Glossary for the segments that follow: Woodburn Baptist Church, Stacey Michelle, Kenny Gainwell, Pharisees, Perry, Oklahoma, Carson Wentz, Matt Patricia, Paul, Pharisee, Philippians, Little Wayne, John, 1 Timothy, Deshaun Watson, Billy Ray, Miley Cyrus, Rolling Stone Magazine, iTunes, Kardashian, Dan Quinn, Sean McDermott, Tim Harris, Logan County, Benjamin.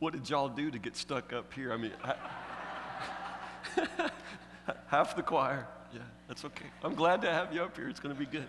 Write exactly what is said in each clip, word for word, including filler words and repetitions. what did y'all do to get stuck up here? I mean, I, half the choir. Yeah, that's okay. I'm glad to have you up here. It's going to be good.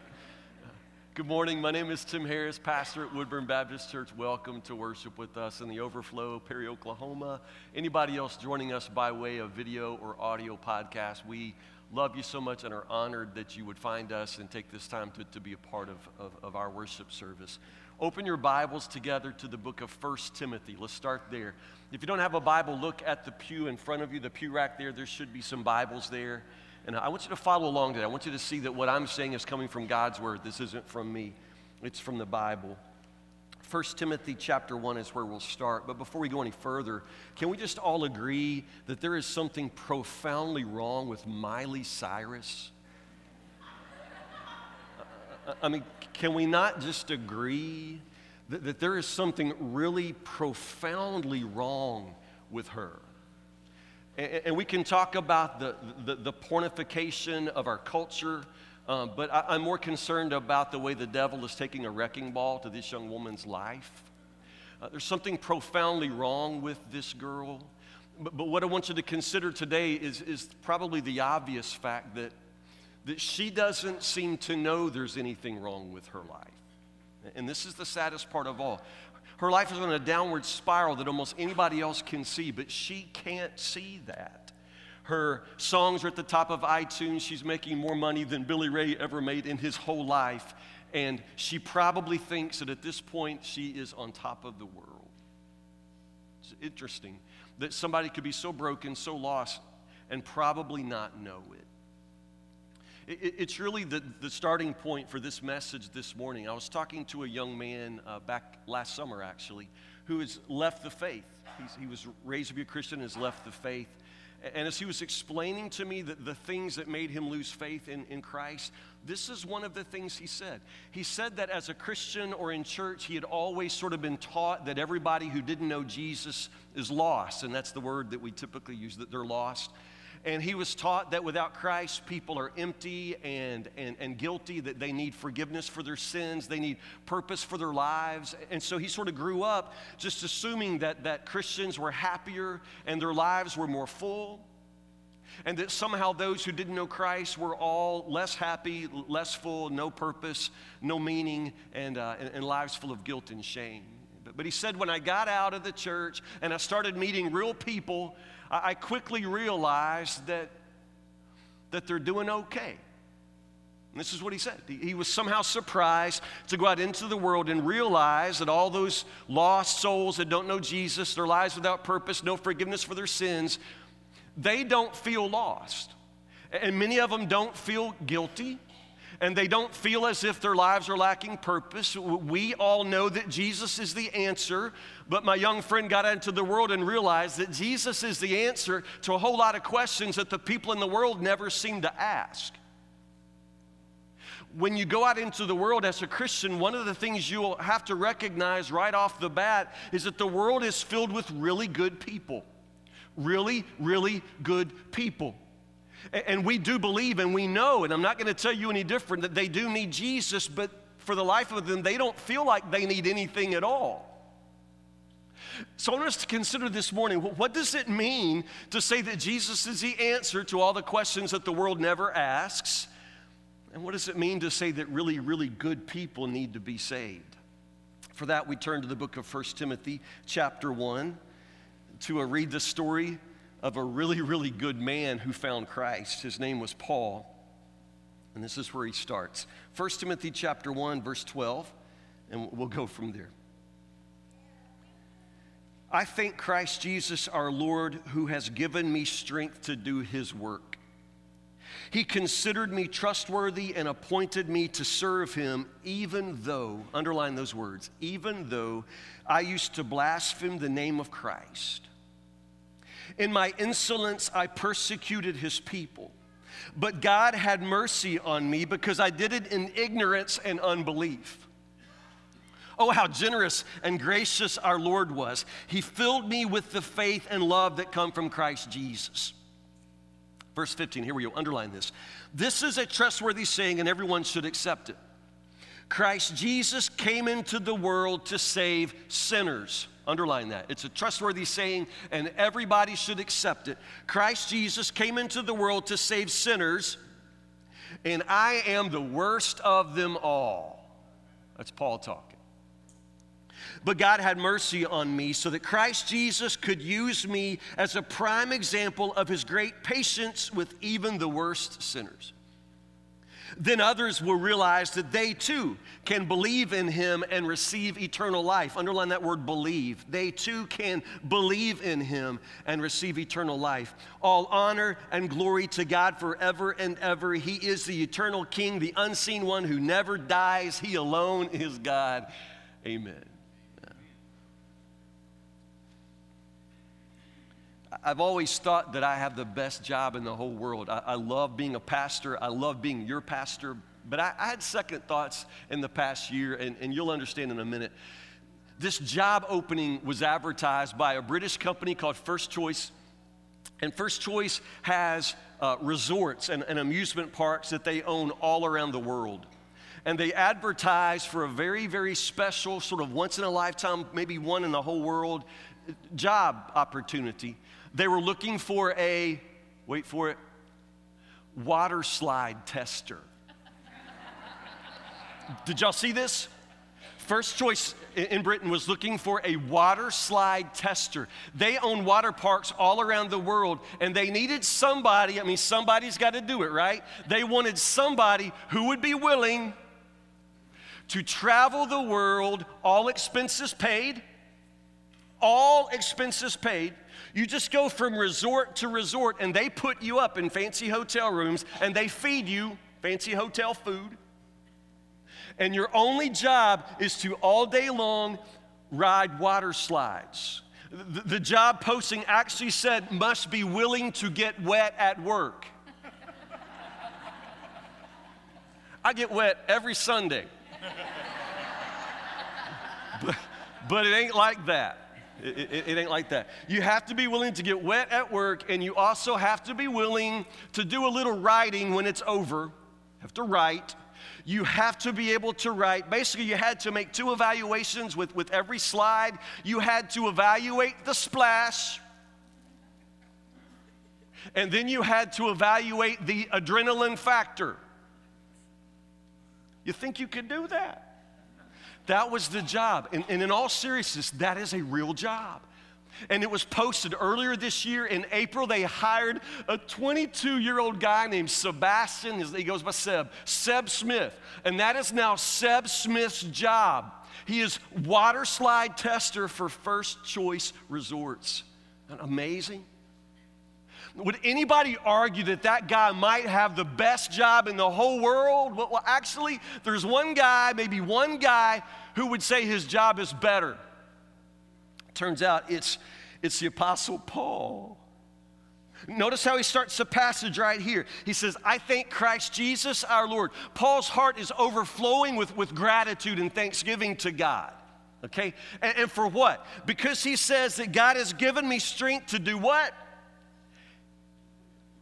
Good morning. My name is Tim Harris, pastor at Woodburn Baptist Church. Welcome to worship with us in the overflow, Perry, Oklahoma. Anybody else joining us by way of video or audio podcast, we love you so much and are honored that you would find us and take this time to, to be a part of, of, of our worship service. Open your Bibles together to the book of First Timothy. Let's start there. If you don't have a Bible, look at the pew in front of you, the pew rack there. There should be some Bibles there. And I want you to follow along today. I want you to see that what I'm saying is coming from God's word. This isn't from me. It's from the Bible. First Timothy chapter one is where we'll start. But before we go any further, can we just all agree that there is something profoundly wrong with Miley Cyrus? I mean, can we not just agree that, that there is something really profoundly wrong with her? And we can talk about the, the, the pornification of our culture, uh, but I, I'm more concerned about the way the devil is taking a wrecking ball to this young woman's life. Uh, there's something profoundly wrong with this girl. But, but what I want you to consider today is, is probably the obvious fact that, that she doesn't seem to know there's anything wrong with her life. And this is the saddest part of all. Her life is on a downward spiral that almost anybody else can see, but she can't see that. Her songs are at the top of iTunes. She's making more money than Billy Ray ever made in his whole life. And she probably thinks that at this point she is on top of the world. It's interesting that somebody could be so broken, so lost, and probably not know it. It's really the, the starting point for this message this morning. I was talking to a young man uh, back last summer, actually, who has left the faith. He's, he was raised to be a Christian and has left the faith. And as he was explaining to me that the things that made him lose faith in, in Christ, this is one of the things he said. He said that as a Christian or in church, he had always sort of been taught that everybody who didn't know Jesus is lost, and that's the word that we typically use, that they're lost. And he was taught that without Christ, people are empty and, and, and guilty, that they need forgiveness for their sins, they need purpose for their lives. And so he sort of grew up just assuming that, that Christians were happier and their lives were more full, and that somehow those who didn't know Christ were all less happy, less full, no purpose, no meaning, and, uh, and, and lives full of guilt and shame. But, but he said, when I got out of the church and I started meeting real people, I quickly realized that, that they're doing okay. And this is what he said. He, he was somehow surprised to go out into the world and realize that all those lost souls that don't know Jesus, their lives without purpose, no forgiveness for their sins, they don't feel lost. And many of them don't feel guilty. And they don't feel as if their lives are lacking purpose. We all know that Jesus is the answer, but my young friend got into the world and realized that Jesus is the answer to a whole lot of questions that the people in the world never seem to ask. When you go out into the world as a Christian, one of the things you'll have to recognize right off the bat is that the world is filled with really good people. Really, really good people. And we do believe and we know, and I'm not going to tell you any different, that they do need Jesus, but for the life of them, they don't feel like they need anything at all. So I want us to consider this morning, what does it mean to say that Jesus is the answer to all the questions that the world never asks? And what does it mean to say that really, really good people need to be saved? For that, we turn to the book of First Timothy chapter one to uh, read the story of a really, really good man who found Christ. His name was Paul, and this is where he starts. First Timothy chapter one, verse twelve, and we'll go from there. I thank Christ Jesus our Lord, who has given me strength to do his work. He considered me trustworthy and appointed me to serve him, even though, underline those words, even though I used to blaspheme the name of Christ. In my insolence, I persecuted his people, but God had mercy on me because I did it in ignorance and unbelief. Oh, how generous and gracious our Lord was. He filled me with the faith and love that come from Christ Jesus. Verse fifteen, here we go, underline this. This is a trustworthy saying and everyone should accept it. Christ Jesus came into the world to save sinners. Underline that. It's a trustworthy saying, and everybody should accept it. Christ Jesus came into the world to save sinners, and I am the worst of them all. That's Paul talking. But God had mercy on me so that Christ Jesus could use me as a prime example of his great patience with even the worst sinners. Then others will realize that they too can believe in him and receive eternal life. Underline that word believe. They too can believe in him and receive eternal life. All honor and glory to God forever and ever. He is the eternal King, the unseen one who never dies. He alone is God. Amen. I've always thought that I have the best job in the whole world. I, I love being a pastor. I love being your pastor. But I, I had second thoughts in the past year, and, and you'll understand in a minute. This job opening was advertised by a British company called First Choice. And First Choice has uh, resorts and, and amusement parks that they own all around the world. And they advertise for a very, very special, sort of once-in-a-lifetime, maybe one in the whole world, job opportunity. They were looking for a, wait for it, water slide tester. Did y'all see this? First Choice in Britain was looking for a water slide tester. They own water parks all around the world, and they needed somebody. I mean, somebody's got to do it, right? They wanted somebody who would be willing to travel the world, all expenses paid, all expenses paid. You just go from resort to resort, and they put you up in fancy hotel rooms, and they feed you fancy hotel food. And your only job is to all day long ride water slides. The, the job posting actually said, must be willing to get wet at work. I get wet every Sunday. But, but it ain't like that. It, it, it ain't like that. You have to be willing to get wet at work, and you also have to be willing to do a little writing when it's over. You have to write. You have to be able to write. Basically, you had to make two evaluations with, with every slide. You had to evaluate the splash, and then you had to evaluate the adrenaline factor. You think you could do that? That was the job, and, and in all seriousness, that is a real job. And it was posted earlier this year in April. They hired a twenty-two-year-old guy named Sebastian, he goes by Seb, Seb Smith, and that is now Seb Smith's job. He is water slide tester for First Choice Resorts. Isn't that amazing? Would anybody argue that that guy might have the best job in the whole world? Well, actually, there's one guy, maybe one guy, who would say his job is better. Turns out it's, it's the Apostle Paul. Notice how he starts the passage right here. He says, I thank Christ Jesus our Lord. Paul's heart is overflowing with, with gratitude and thanksgiving to God. Okay? And, and for what? Because he says that God has given me strength to do what?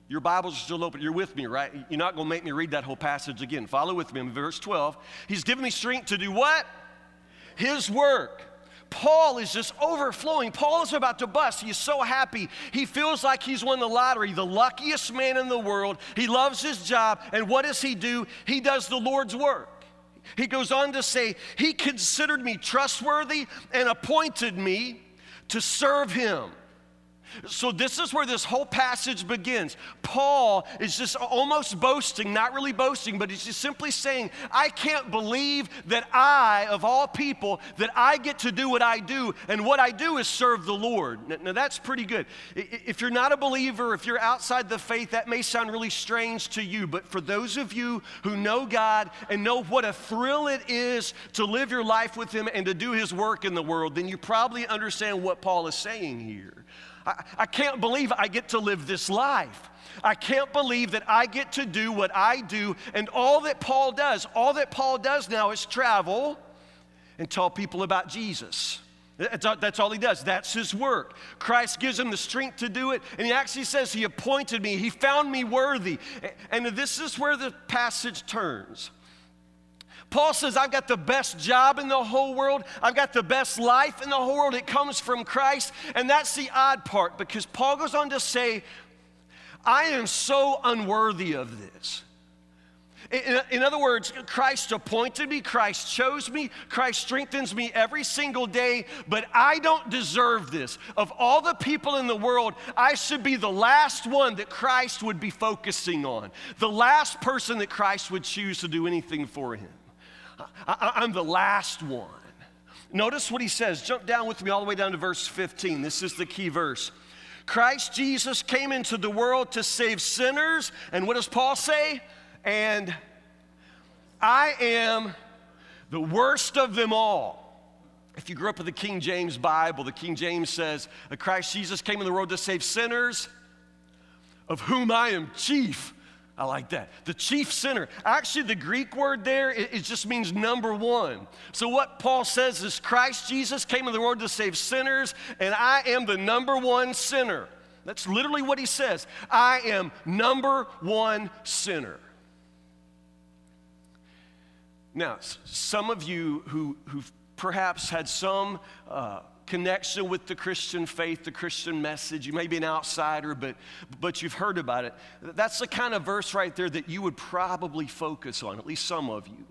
Your Bibles are still open. You're with me, right? You're not going to make me read that whole passage again. Follow with me in verse twelve. He's given me strength to do what? His work. Paul is just overflowing. Paul is about to bust. He's so happy. He feels like he's won the lottery, the luckiest man in the world. He loves his job. And what does he do? He does the Lord's work. He goes on to say, he considered me trustworthy and appointed me to serve him. So this is where this whole passage begins. Paul is just almost boasting, not really boasting, but he's just simply saying, I can't believe that I, of all people, that I get to do what I do, and what I do is serve the Lord. Now, that's pretty good. If you're not a believer, if you're outside the faith, that may sound really strange to you, but for those of you who know God and know what a thrill it is to live your life with him and to do his work in the world, then you probably understand what Paul is saying here. I, I can't believe I get to live this life. I can't believe that I get to do what I do. And all that Paul does, all that Paul does now is travel and tell people about Jesus. That's all he does. That's his work. Christ gives him the strength to do it. And he actually says, he appointed me. He found me worthy. And this is where the passage turns. Paul says, I've got the best job in the whole world. I've got the best life in the whole world. It comes from Christ. And that's the odd part, because Paul goes on to say, I am so unworthy of this. In, in other words, Christ appointed me, Christ chose me, Christ strengthens me every single day, but I don't deserve this. Of all the people in the world, I should be the last one that Christ would be focusing on, the last person that Christ would choose to do anything for him. I, I'm the last one. Notice what he says. Jump down with me all the way down to verse fifteen. This is the key verse. Christ Jesus came into the world to save sinners, and what does Paul say? And I am the worst of them all. If you grew up with the King James Bible, the King James says, Christ Jesus came in the world to save sinners, of whom I am chief. I like that. The chief sinner. Actually, the Greek word there, it, it just means number one. So what Paul says is, Christ Jesus came in the world to save sinners, and I am the number one sinner. That's literally what he says. I am number one sinner. Now, some of you who who've perhaps had some uh, connection with the Christian faith, the Christian message, you may be an outsider, but, but you've heard about it. That's the kind of verse right there that you would probably focus on, at least some of you.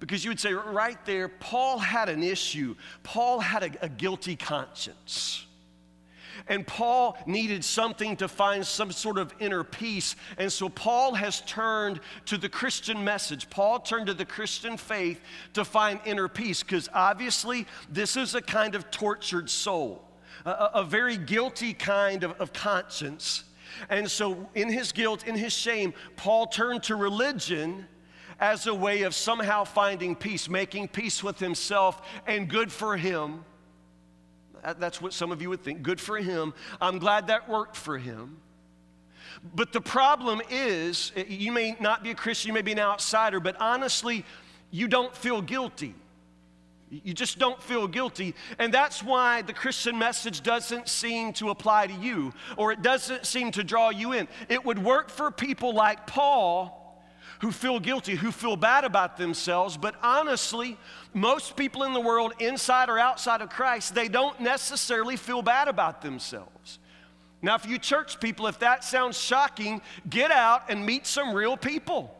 Because you would say, right there, Paul had an issue. Paul had a, a guilty conscience. And Paul needed something to find some sort of inner peace. And so Paul has turned to the Christian message. Paul turned to the Christian faith to find inner peace, because obviously this is a kind of tortured soul, a, a very guilty kind of, of conscience. And so in his guilt, in his shame, Paul turned to religion as a way of somehow finding peace, making peace with himself, and good for him. That's what some of you would think. Good for him. I'm glad that worked for him. But the problem is, you may not be a Christian, you may be an outsider, but honestly, you don't feel guilty. You just don't feel guilty. And that's why the Christian message doesn't seem to apply to you, or it doesn't seem to draw you in. It would work for people like Paul, who feel guilty, who feel bad about themselves. But honestly, most people in the world, inside or outside of Christ, they don't necessarily feel bad about themselves. Now, if you church people, if that sounds shocking, get out and meet some real people.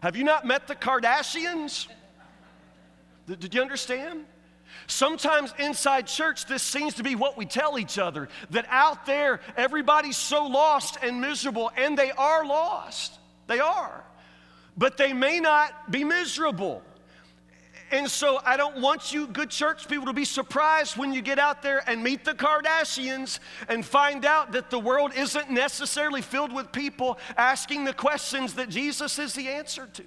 Have you not met the Kardashians? Did you understand? Sometimes inside church, this seems to be what we tell each other, that out there, everybody's so lost and miserable, and they are lost. They are, but they may not be miserable. And so I don't want you good church people to be surprised when you get out there and meet the Kardashians and find out that the world isn't necessarily filled with people asking the questions that Jesus is the answer to.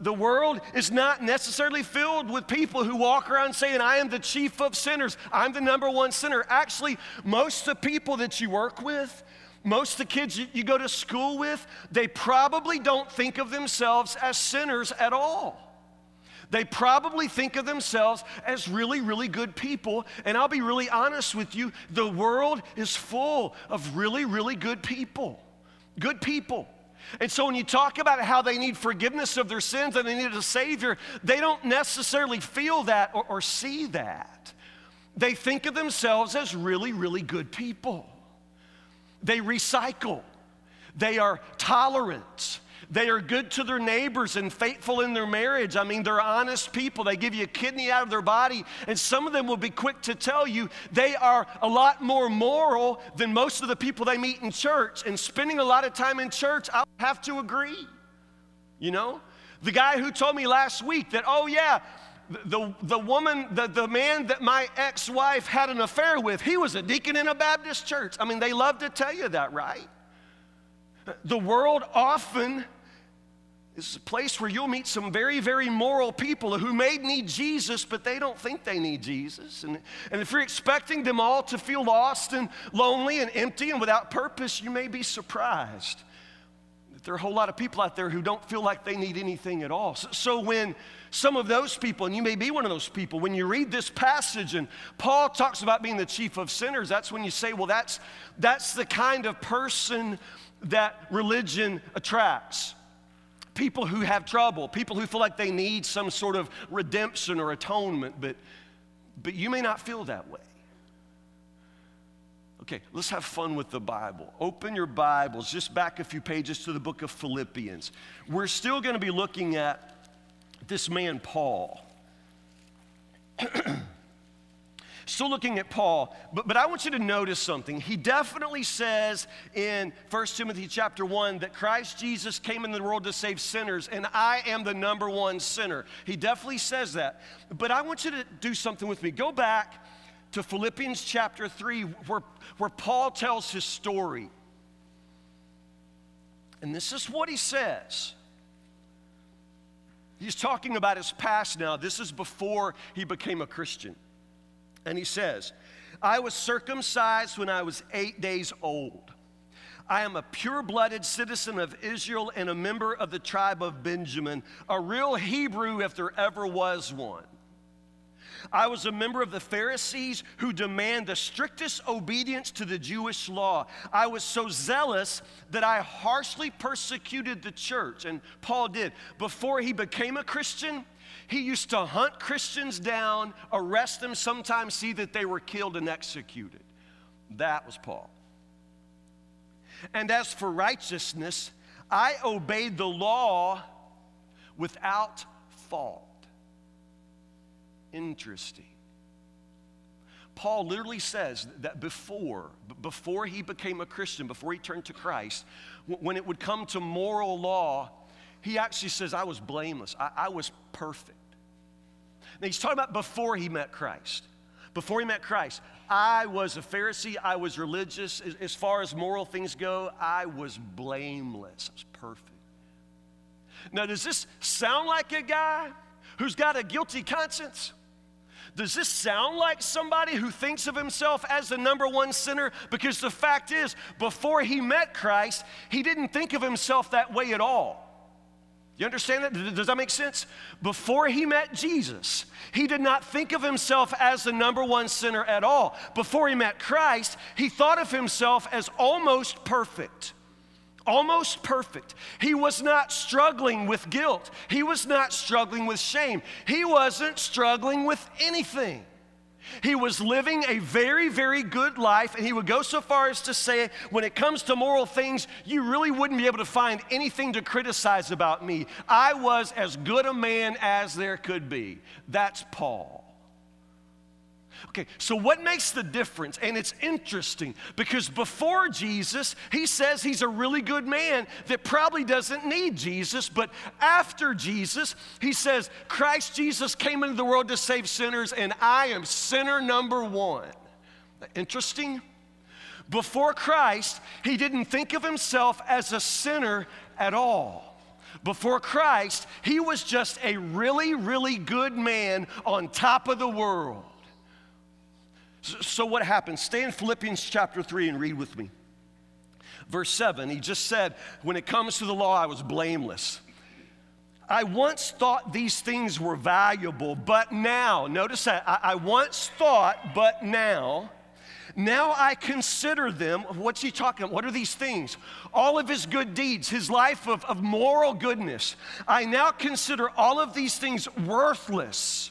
The world is not necessarily filled with people who walk around saying, I am the chief of sinners. I'm the number one sinner. Actually, most of the people that you work with, most of the kids you go to school with, they probably don't think of themselves as sinners at all. They probably think of themselves as really, really good people. And I'll be really honest with you, the world is full of really, really good people. Good people. And so when you talk about how they need forgiveness of their sins and they need a Savior, they don't necessarily feel that or, or see that. They think of themselves as really, really good people. They recycle. They are tolerant. They are good to their neighbors and faithful in their marriage. I mean, they're honest people. They give you a kidney out of their body. And some of them will be quick to tell you they are a lot more moral than most of the people they meet in church. And spending a lot of time in church, I have to agree. You know? The guy who told me last week that, oh, yeah, the, the woman, the, the man that my ex-wife had an affair with, he was a deacon in a Baptist church. I mean, they love to tell you that, right? The world often is a place where you'll meet some very, very moral people who may need Jesus, but they don't think they need Jesus. And, and if you're expecting them all to feel lost and lonely and empty and without purpose, you may be surprised that there are a whole lot of people out there who don't feel like they need anything at all. So, so when some of those people, and you may be one of those people, when you read this passage and Paul talks about being the chief of sinners, that's when you say, well, that's, that's the kind of person that religion attracts. people who have trouble, people who feel like they need some sort of redemption or atonement, but, but you may not feel that way. Okay, let's have fun with the Bible. Open your Bibles, just back a few pages to the book of Philippians. We're still going to be looking at this man, Paul. Still looking at Paul, but, but I want you to notice something. He definitely says in First Timothy chapter one that Christ Jesus came in the world to save sinners, and I am the number one sinner. He definitely says that. But I want you to do something with me. Go back to Philippians chapter three where, where Paul tells his story. And this is what he says. He's talking about his past now. This is before he became a Christian. And he says, I was circumcised when I was eight days old. I am a pure-blooded citizen of Israel and a member of the tribe of Benjamin, a real Hebrew if there ever was one. I was a member of the Pharisees who demand the strictest obedience to the Jewish law. I was so zealous that I harshly persecuted the church, and Paul did. Before he became a Christian, he used to hunt Christians down, arrest them, sometimes see that they were killed and executed. That was Paul. And as for righteousness, I obeyed the law without fault. Interesting. Paul literally says that before, before he became a Christian, before he turned to Christ, when it would come to moral law, he actually says, I was blameless. I, I was perfect. Now, he's talking about before he met Christ. Before he met Christ, I was a Pharisee. I was religious. As far as moral things go, I was blameless. I was perfect. Now, does this sound like a guy who's got a guilty conscience? Does this sound like somebody who thinks of himself as the number one sinner? Because the fact is, before he met Christ, he didn't think of himself that way at all. You understand that? Does that make sense? Before he met Jesus, he did not think of himself as the number one sinner at all. Before he met Christ, he thought of himself as almost perfect. Almost perfect. He was not struggling with guilt. He was not struggling with shame. He wasn't struggling with anything. He was living a very, very good life, and he would go so far as to say, when it comes to moral things, you really wouldn't be able to find anything to criticize about me. I was as good a man as there could be. That's Paul. Okay, so what makes the difference? And it's interesting, because before Jesus, he says he's a really good man that probably doesn't need Jesus, but after Jesus, he says, Christ Jesus came into the world to save sinners, and I am sinner number one. Interesting? Before Christ, he didn't think of himself as a sinner at all. Before Christ, he was just a really, really good man on top of the world. So what happens? Stay in Philippians chapter three and read with me. Verse seven, he just said, when it comes to the law, I was blameless. I once thought these things were valuable, but now, notice that, I, I once thought, but now, now I consider them. What's he talking about? What are these things? All of his good deeds, his life of, of moral goodness. I now consider all of these things worthless,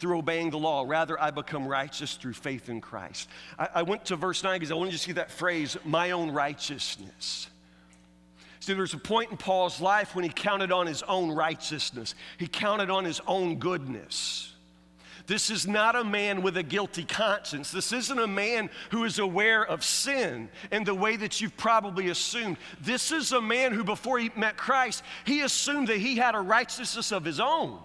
through obeying the law. Rather, I become righteous through faith in Christ. I, I went to verse nine because I wanted you to see that phrase, my own righteousness. See, there was a point in Paul's life when he counted on his own righteousness. He counted on his own goodness. This is not a man with a guilty conscience. This isn't a man who is aware of sin in the way that you've probably assumed. This is a man who, before he met Christ, he assumed that he had a righteousness of his own.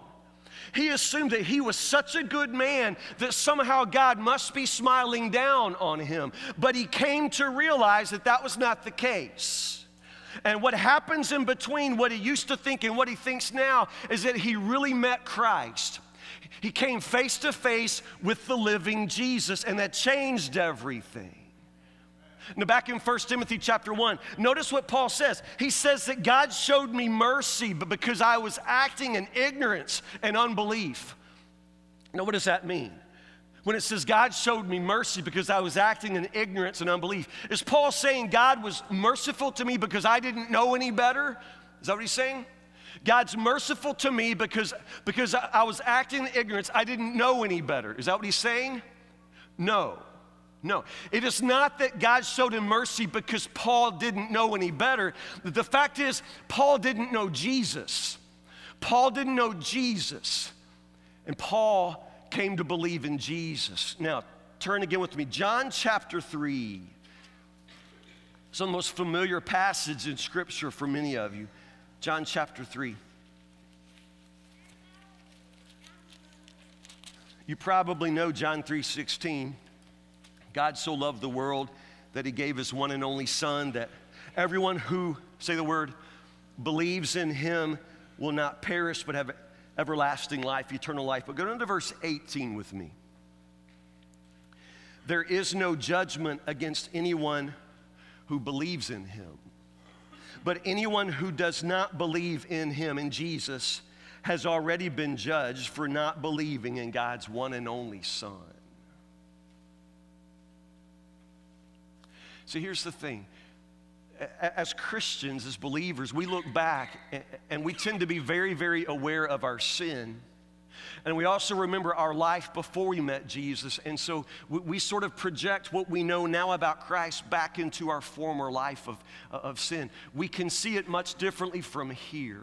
He assumed that he was such a good man that somehow God must be smiling down on him. But he came to realize that that was not the case. And what happens in between what he used to think and what he thinks now is that he really met Christ. He came face to face with the living Jesus, and that changed everything. Now back in First Timothy chapter one, notice what Paul says. He says that God showed me mercy, but because I was acting in ignorance and unbelief. Now what does that mean? When it says God showed me mercy because I was acting in ignorance and unbelief, is Paul saying God was merciful to me because I didn't know any better? Is that what he's saying? God's merciful to me because, because I was acting in ignorance, I didn't know any better. Is that what he's saying? No. No, it is not that God showed him mercy because Paul didn't know any better. The fact is, Paul didn't know Jesus. Paul didn't know Jesus. And Paul came to believe in Jesus. Now, turn again with me. John chapter three. It's one of the most familiar passages in Scripture for many of you. John chapter three. You probably know John three sixteen. God so loved the world that he gave his one and only son, that everyone who, say the word, believes in him will not perish but have everlasting life, eternal life. But go down to verse eighteen with me. There is no judgment against anyone who believes in him. But anyone who does not believe in him, in Jesus, has already been judged for not believing in God's one and only son. So here's the thing. As Christians, as believers, we look back and we tend to be very, very aware of our sin. And we also remember our life before we met Jesus. And so we sort of project what we know now about Christ back into our former life of, of sin. We can see it much differently from here.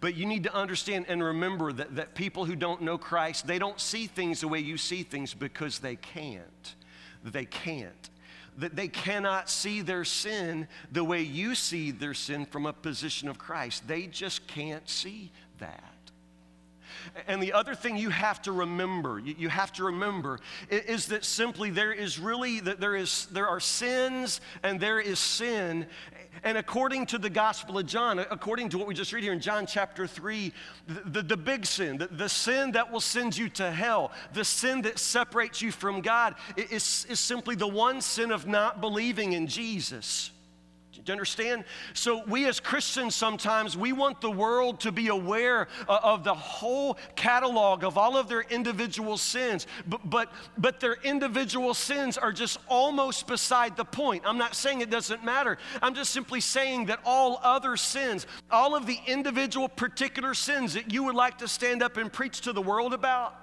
But you need to understand and remember that, that people who don't know Christ, they don't see things the way you see things because they can't. They can't. That they cannot see their sin the way you see their sin from a position of Christ. They just can't see that. And the other thing you have to remember, you have to remember, is that simply there is really, that there is, there are sins and there is sin. And according to the Gospel of John, according to what we just read here in John chapter three, the, the, the big sin, the, the sin that will send you to hell, the sin that separates you from God, is, is simply the one sin of not believing in Jesus. Do you understand? So we as Christians sometimes, we want the world to be aware of the whole catalog of all of their individual sins, but, but, but their individual sins are just almost beside the point. I'm not saying it doesn't matter. I'm just simply saying that all other sins, all of the individual particular sins that you would like to stand up and preach to the world about,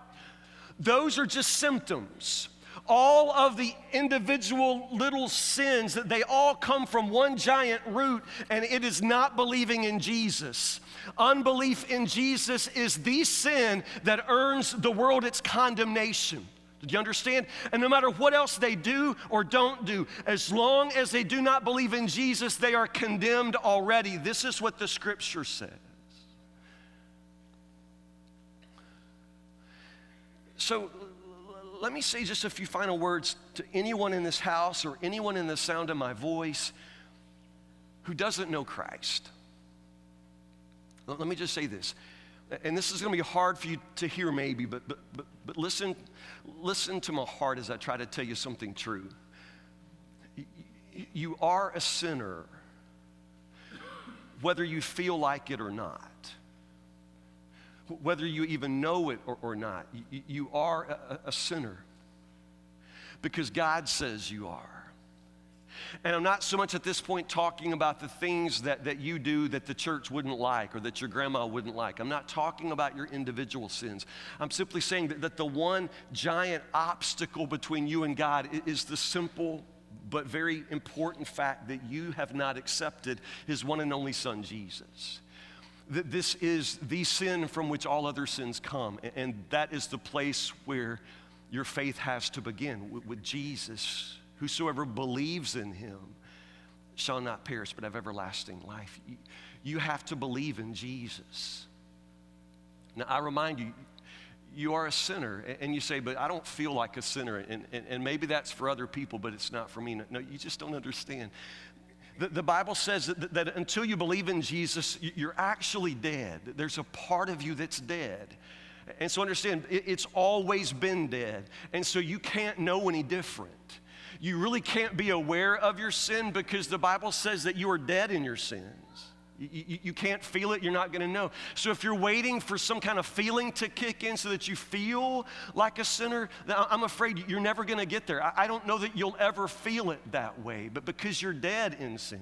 those are just symptoms. All of the individual little sins, that they all come from one giant root, and it is not believing in Jesus. Unbelief in Jesus is the sin that earns the world its condemnation. Did you understand? And no matter what else they do or don't do, as long as they do not believe in Jesus, they are condemned already. This is what the Scripture says. So, let me say just a few final words to anyone in this house or anyone in the sound of my voice who doesn't know Christ. Let me just say this, and this is going to be hard for you to hear maybe, but, but, but, but listen, listen to my heart as I try to tell you something true. You are a sinner, whether you feel like it or not. Whether you even know it or, or not, you, you are a, a sinner because God says you are. And I'm not so much at this point talking about the things that, that you do that the church wouldn't like or that your grandma wouldn't like. I'm not talking about your individual sins. I'm simply saying that, that the one giant obstacle between you and God is the simple but very important fact that you have not accepted his one and only son, Jesus. That this is the sin from which all other sins come, and that is the place where your faith has to begin, with Jesus. Whosoever believes in him shall not perish but have everlasting life. You have to believe in Jesus. Now, I remind you, you are a sinner, and you say, but I don't feel like a sinner, and, and, and maybe that's for other people, but it's not for me. No, you just don't understand. The, the Bible says that, that until you believe in Jesus, you're actually dead. There's a part of you that's dead. And so understand, it, it's always been dead. And so you can't know any different. You really can't be aware of your sin because the Bible says that you are dead in your sins. You, you, you can't feel it, you're not gonna know. So if you're waiting for some kind of feeling to kick in so that you feel like a sinner, then I'm afraid you're never gonna get there. I, I don't know that you'll ever feel it that way, but because you're dead in sins.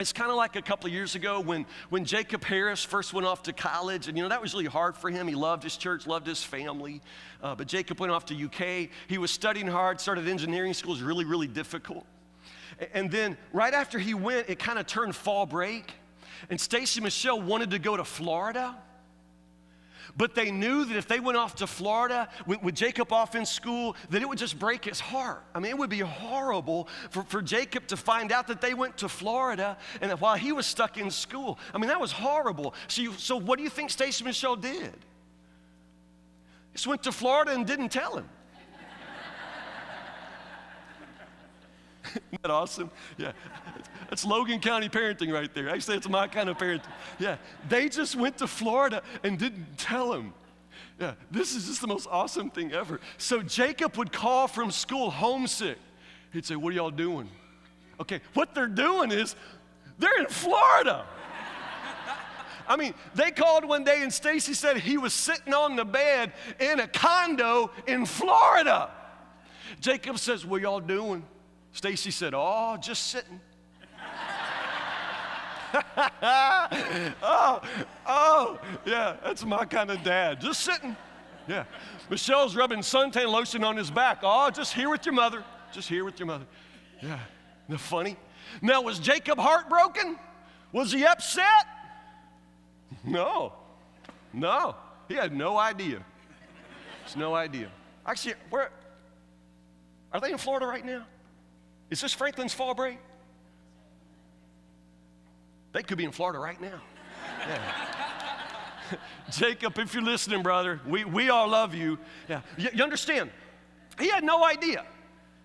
It's kind of like a couple of years ago when, when Jacob Harris first went off to college, and you know, that was really hard for him. He loved his church, loved his family, uh, but Jacob went off to U K. He was studying hard, started engineering school, it was really, really difficult. And then right after he went, it kind of turned fall break, and Stacey Michelle wanted to go to Florida, but they knew that if they went off to Florida with, with Jacob off in school, that it would just break his heart. I mean, it would be horrible for, for Jacob to find out that they went to Florida and that while he was stuck in school. I mean, that was horrible. So, you, so what do you think Stacey Michelle did? Just went to Florida and didn't tell him. Isn't that awesome? Yeah, that's Logan County parenting right there. Actually, that's my kind of parenting. Yeah, they just went to Florida and didn't tell him. Yeah, this is just the most awesome thing ever. So Jacob would call from school homesick. He'd say, what are y'all doing? Okay, what they're doing is they're in Florida. I mean, they called one day and Stacy said he was sitting on the bed in a condo in Florida. Jacob says, what are y'all doing? Stacy said, oh, just sitting. oh, oh, yeah, that's my kind of dad, just sitting. Yeah, Michelle's rubbing suntan lotion on his back. Oh, just here with your mother, just here with your mother. Yeah, isn't that funny? Now, was Jacob heartbroken? Was he upset? No, no, he had no idea. It's no idea. Actually, where, are they in Florida right now? Is this Franklin's fall break? They could be in Florida right now. Yeah. Jacob, if you're listening, brother, we, we all love you. Yeah. You, you understand, he had no idea.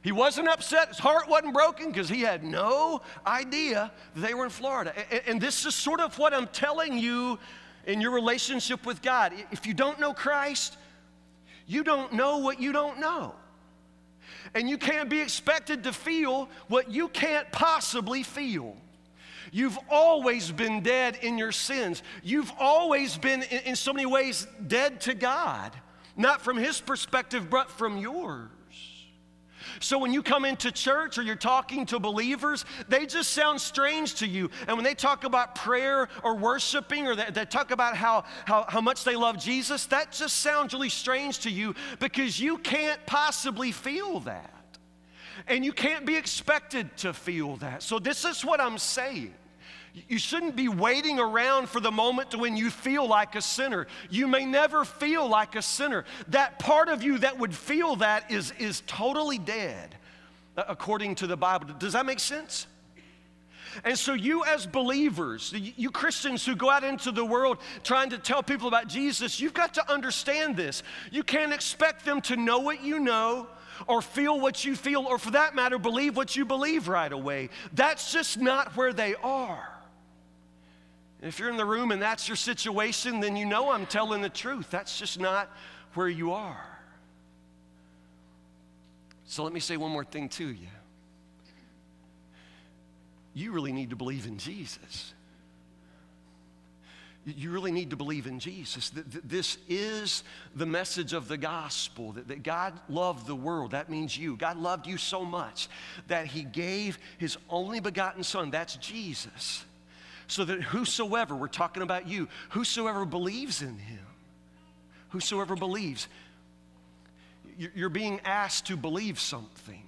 He wasn't upset, his heart wasn't broken, because he had no idea they were in Florida. And, and this is sort of what I'm telling you in your relationship with God. If you don't know Christ, you don't know what you don't know. And you can't be expected to feel what you can't possibly feel. You've always been dead in your sins. You've always been, in, in so many ways, dead to God. Not from His perspective, but from yours. So when you come into church or you're talking to believers, they just sound strange to you. And when they talk about prayer or worshiping, or they, they talk about how, how, how much they love Jesus, that just sounds really strange to you because you can't possibly feel that. And you can't be expected to feel that. So this is what I'm saying. You shouldn't be waiting around for the moment to when you feel like a sinner. You may never feel like a sinner. That part of you that would feel that is, is totally dead, according to the Bible. Does that make sense? And so you as believers, you Christians who go out into the world trying to tell people about Jesus, you've got to understand this. You can't expect them to know what you know, or feel what you feel, or for that matter, believe what you believe right away. That's just not where they are. And if you're in the room and that's your situation, then you know I'm telling the truth. That's just not where you are. So let me say one more thing to you. You really need to believe in Jesus. You really need to believe in Jesus. This is the message of the gospel, that God loved the world. That means you. God loved you so much that He gave His only begotten Son. That's Jesus. So that whosoever, we're talking about you, whosoever believes in Him, whosoever believes, you're being asked to believe something.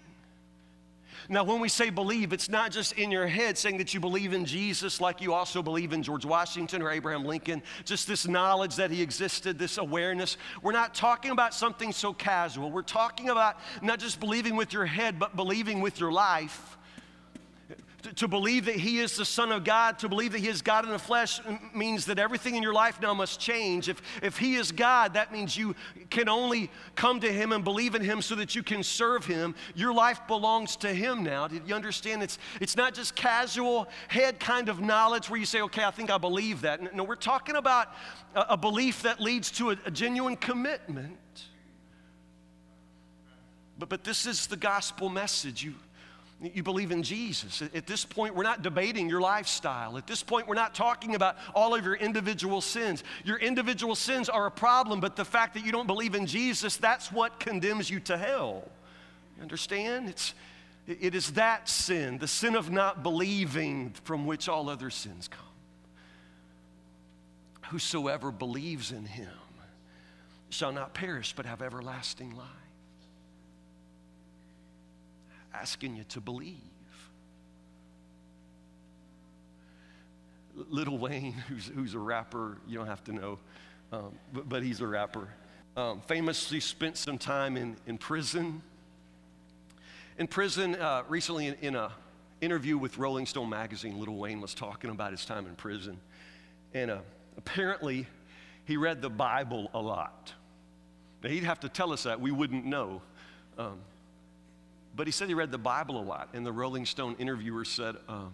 Now, when we say believe, it's not just in your head saying that you believe in Jesus like you also believe in George Washington or Abraham Lincoln, just this knowledge that he existed, this awareness. We're not talking about something so casual. We're talking about not just believing with your head, but believing with your life. To, to believe that he is the Son of God, to believe that he is God in the flesh means that everything in your life now must change. If, if he is God, that means you can only come to him and believe in him so that you can serve him. Your life belongs to him now. Did you understand? It's, it's not just casual head kind of knowledge where you say, okay, I think I believe that. No, we're talking about a, a belief that leads to a, a genuine commitment. But, but this is the gospel message. You You believe in Jesus. At this point, we're not debating your lifestyle. At this point, we're not talking about all of your individual sins. Your individual sins are a problem, but the fact that you don't believe in Jesus, that's what condemns you to hell. You understand? It's, it is that sin, the sin of not believing, from which all other sins come. Whosoever believes in him shall not perish but have everlasting life. Asking you to believe. Little Wayne, who's, who's a rapper, you don't have to know, um, but, but he's a rapper, um, famously spent some time in, in prison. In prison, uh, recently in, in an interview with Rolling Stone Magazine, Little Wayne was talking about his time in prison. And uh, apparently, he read the Bible a lot. Now, he'd have to tell us that. We wouldn't know. Um, But he said he read the Bible a lot, and the Rolling Stone interviewer said, um,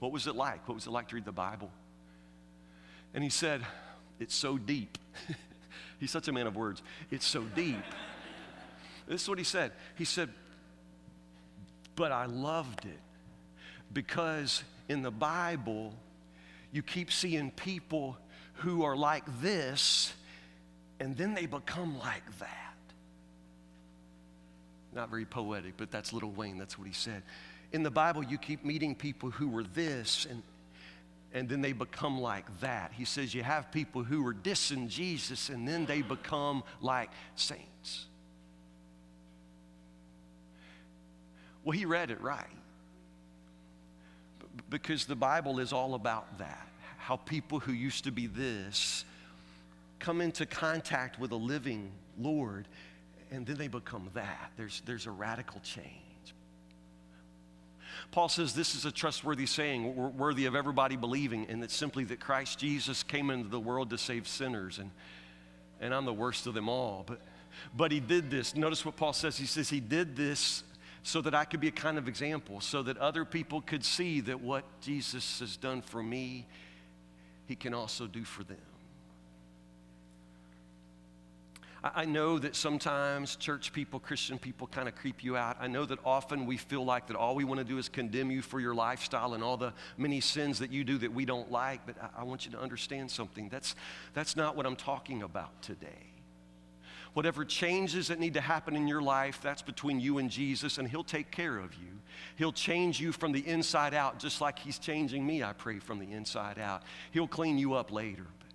what was it like? What was it like to read the Bible? And he said, it's so deep. He's such a man of words. It's so deep. This is what he said. He said, but I loved it because in the Bible, you keep seeing people who are like this, and then they become like that. Not very poetic, but that's Little Wayne. That's what he said. In the Bible, you keep meeting people who were this, and, and then they become like that. He says you have people who are dissing Jesus, and then they become like saints. Well, he read it right. Because the Bible is all about that, how people who used to be this come into contact with a living Lord, and then they become that. There's, there's a radical change. Paul says this is a trustworthy saying, worthy of everybody believing, and it's simply that Christ Jesus came into the world to save sinners, and, and I'm the worst of them all. But, but he did this. Notice what Paul says. He says he did this so that I could be a kind of example, so that other people could see that what Jesus has done for me, he can also do for them. I know that sometimes church people, Christian people kind of creep you out. I know that often we feel like that all we want to do is condemn you for your lifestyle and all the many sins that you do that we don't like, but I want you to understand something. That's, that's not what I'm talking about today. Whatever changes that need to happen in your life, that's between you and Jesus, and he'll take care of you. He'll change you from the inside out, just like he's changing me, I pray, from the inside out. He'll clean you up later. But,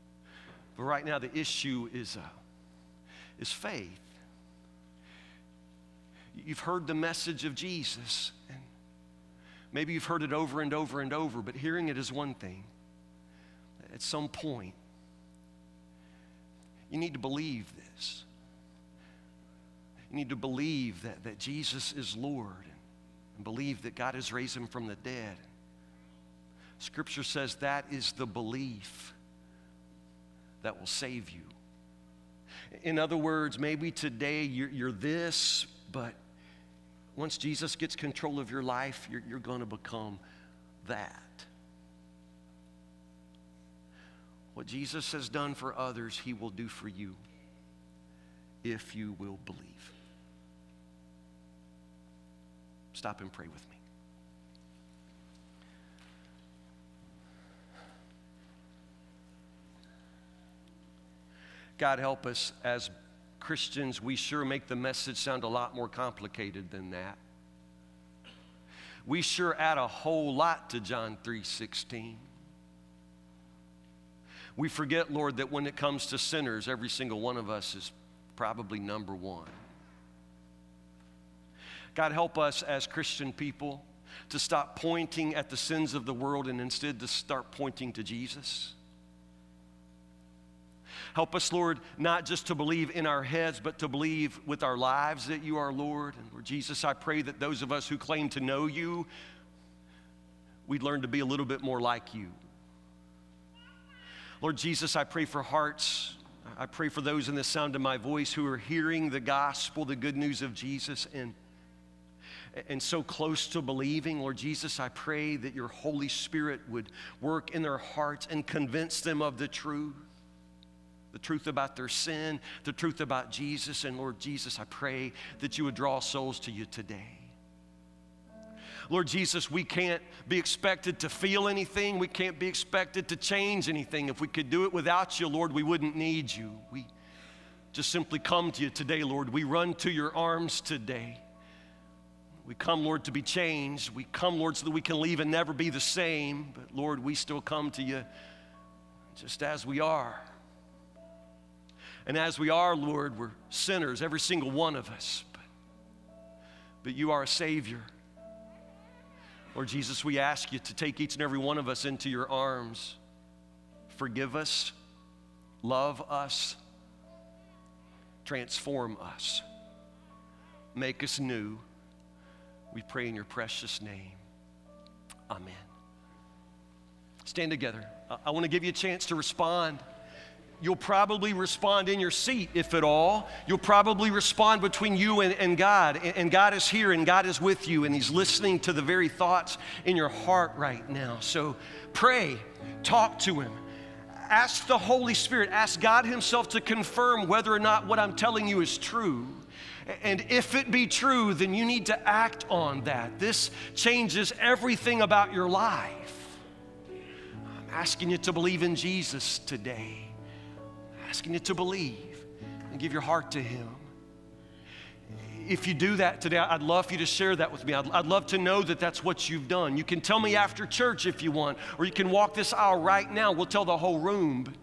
but right now the issue is... Uh, is faith. You've heard the message of Jesus, and maybe you've heard it over and over and over, but hearing it is one thing. At some point, you need to believe this. You need to believe that, that Jesus is Lord, and, and believe that God has raised him from the dead. Scripture says that is the belief that will save you. In other words, maybe today you're, you're this, but once Jesus gets control of your life, you're, you're going to become that. What Jesus has done for others, he will do for you if you will believe. Stop and pray with me. God, help us as Christians. We sure make the message sound a lot more complicated than that. We sure add a whole lot to John three sixteen. We forget, Lord, that when it comes to sinners, every single one of us is probably number one. God, help us as Christian people to stop pointing at the sins of the world and instead to start pointing to Jesus. Help us, Lord, not just to believe in our heads, but to believe with our lives that you are Lord. And Lord Jesus, I pray that those of us who claim to know you we'd learn to be a little bit more like you. Lord Jesus, I pray for hearts. I pray for those in the sound of my voice who are hearing the gospel, the good news of Jesus, and, and so close to believing. Lord Jesus, I pray that your Holy Spirit would work in their hearts and convince them of the truth, the truth about their sin, the truth about Jesus. And Lord Jesus, I pray that you would draw souls to you today. Lord Jesus, we can't be expected to feel anything. We can't be expected to change anything. If we could do it without you, Lord, we wouldn't need you. We just simply come to you today, Lord. We run to your arms today. We come, Lord, to be changed. We come, Lord, so that we can leave and never be the same. But, Lord, we still come to you just as we are. And as we are, Lord, we're sinners, every single one of us. But, but you are a Savior. Lord Jesus, we ask you to take each and every one of us into your arms. Forgive us, love us, transform us, make us new. We pray in your precious name. Amen. Stand together. I want to give you a chance to respond. You'll probably respond in your seat, if at all. You'll probably respond between you and, and God. And, and God is here, and God is with you, and he's listening to the very thoughts in your heart right now. So pray, talk to him. Ask the Holy Spirit, ask God himself to confirm whether or not what I'm telling you is true. And if it be true, then you need to act on that. This changes everything about your life. I'm asking you to believe in Jesus today. Asking you to believe and give your heart to him. If you do that today, I'd love for you to share that with me. I'd, I'd love to know that that's what you've done. You can tell me after church if you want, or you can walk this aisle right now. We'll tell the whole room.